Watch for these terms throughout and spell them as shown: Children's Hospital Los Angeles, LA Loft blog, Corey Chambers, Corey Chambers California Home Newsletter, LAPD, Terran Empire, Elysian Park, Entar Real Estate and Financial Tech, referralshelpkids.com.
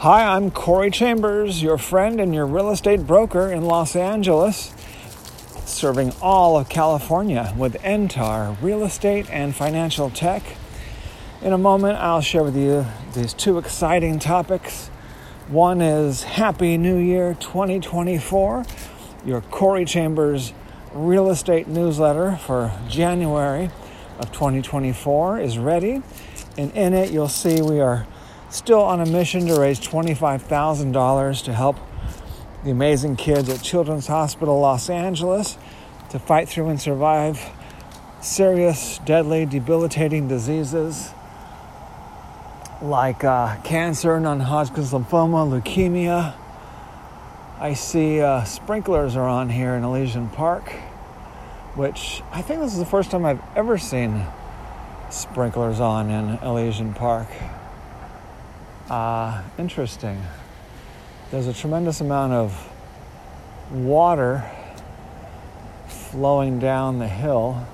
Hi, I'm Corey Chambers, your friend and your real estate broker in Los Angeles, serving all of California with Entar Real Estate and Financial Tech. In a moment, I'll share with you these two exciting topics. One is Happy New Year 2024, your Corey Chambers Real Estate Newsletter for January of 2024 is ready. And in it, you'll see we are still on a mission to raise $25,000 to help the amazing kids at Children's Hospital Los Angeles to fight through and survive serious, deadly, debilitating diseases like cancer, non-Hodgkin's lymphoma, leukemia. I see sprinklers are on here in Elysian Park, which I think this is the first time I've ever seen sprinklers on in Elysian Park. Interesting. There's a tremendous amount of water flowing down the hill.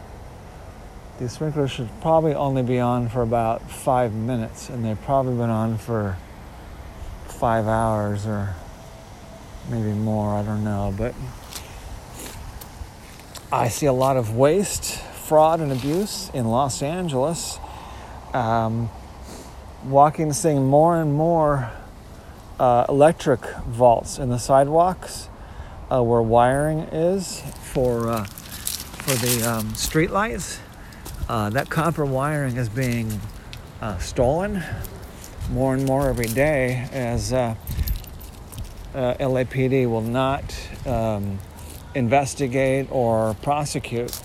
These sprinklers should probably only be on for about 5 minutes, and they've probably been on for 5 hours or maybe more, I don't know. But I see a lot of waste, fraud, and abuse in Los Angeles. Seeing more and more electric vaults in the sidewalks where wiring is for the street lights. That copper wiring is being stolen more and more every day as LAPD will not investigate or prosecute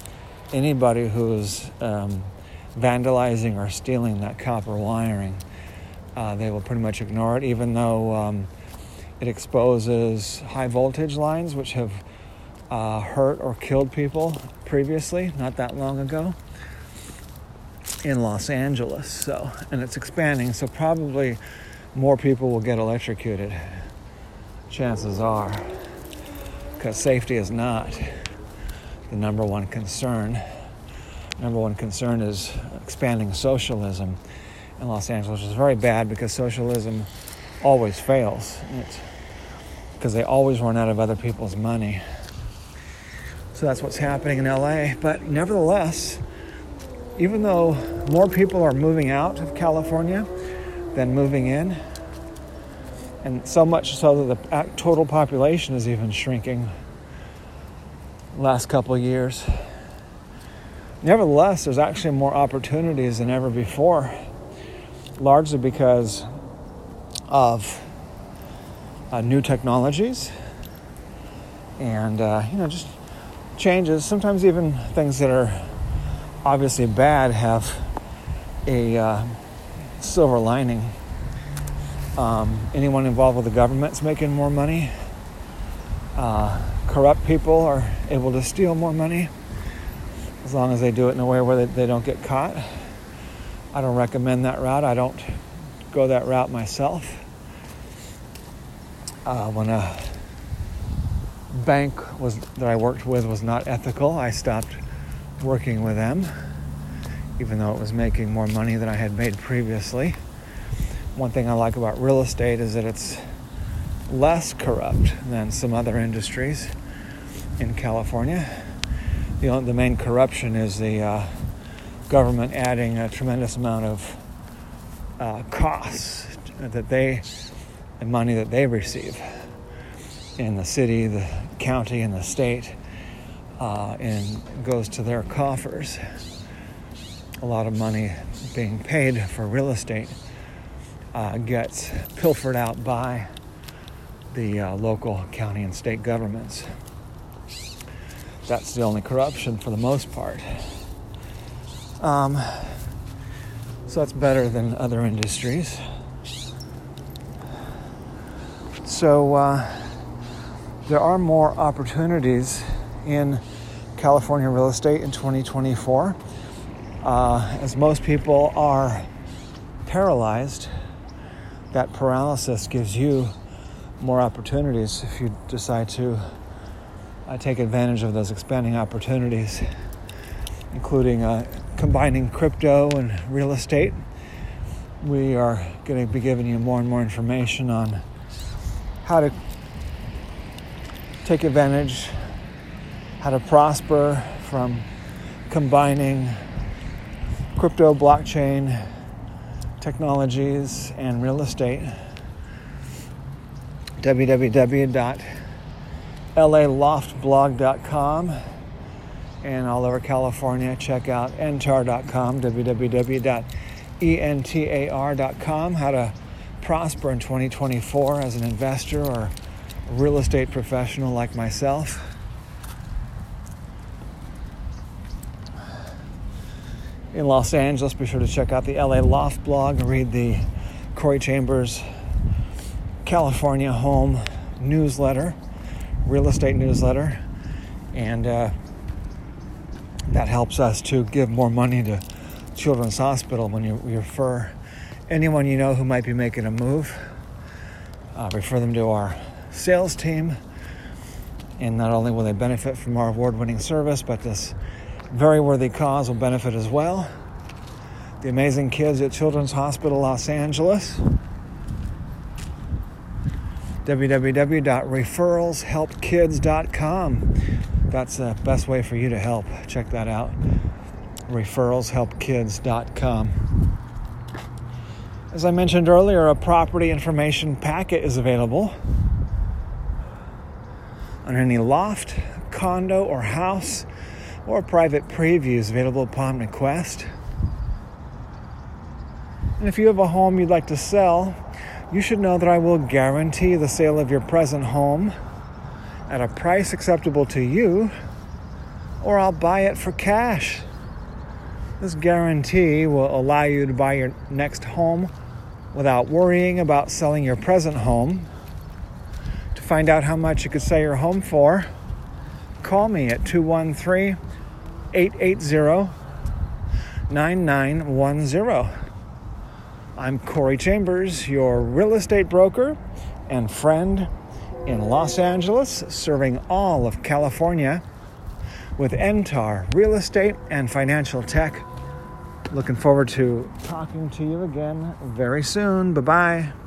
anybody who's vandalizing or stealing that copper wiring. They will pretty much ignore it, even though it exposes high voltage lines, which have hurt or killed people previously, not that long ago, in Los Angeles. So, and it's expanding, so probably more people will get electrocuted. Chances are, because safety is not the number one concern. Number one concern is expanding socialism in Los Angeles, which is very bad because socialism always fails. It's because they always run out of other people's money. So that's what's happening in LA. But nevertheless, even though more people are moving out of California than moving in, and so much so that the total population is even shrinking last couple of years, nevertheless, there's actually more opportunities than ever before, largely because of new technologies and, just changes. Sometimes even things that are obviously bad have a silver lining. Anyone involved with the government's making more money. Corrupt people are able to steal more money, as long as they do it in a way where they don't get caught. I don't recommend that route. I don't go that route myself. When a bank that I worked with was not ethical, I stopped working with them, even though it was making more money than I had made previously. One thing I like about real estate is that it's less corrupt than some other industries in California. The main corruption is the government adding a tremendous amount of costs and money that they receive in the city, the county, and the state, and goes to their coffers. A lot of money being paid for real estate gets pilfered out by the local, county, and state governments. That's the only corruption for the most part. So that's better than other industries. So there are more opportunities in California real estate in 2024, as most people are paralyzed. That paralysis gives you more opportunities if you decide to I take advantage of those expanding opportunities, including combining crypto and real estate we are going to be giving you more and more information on how to take advantage, how to prosper from combining crypto, blockchain, technologies, and real estate. www.LALoftblog.com and all over California, check out entar.com, www.entar.com, how to prosper in 2024 as an investor or a real estate professional like myself. In Los Angeles, be sure to check out the LA Loft blog and read the Corey Chambers California Home Newsletter, real estate newsletter, and that helps us to give more money to Children's Hospital when you refer anyone you know who might be making a move. Refer them to our sales team, and not only will they benefit from our award-winning service, but this very worthy cause will benefit as well. The amazing kids at Children's Hospital Los Angeles. www.referralshelpkids.com. That's the best way for you to help. Check that out. referralshelpkids.com. As I mentioned earlier, a property information packet is available on any loft, condo, or house, or private previews available upon request. And if you have a home you'd like to sell, you should know that I will guarantee the sale of your present home at a price acceptable to you, or I'll buy it for cash. This guarantee will allow you to buy your next home without worrying about selling your present home. To find out how much you could sell your home for, call me at 213-880-9910. I'm Corey Chambers, your real estate broker and friend in Los Angeles, serving all of California with Entar Real Estate and Financial Tech. Looking forward to talking to you again very soon. Bye-bye.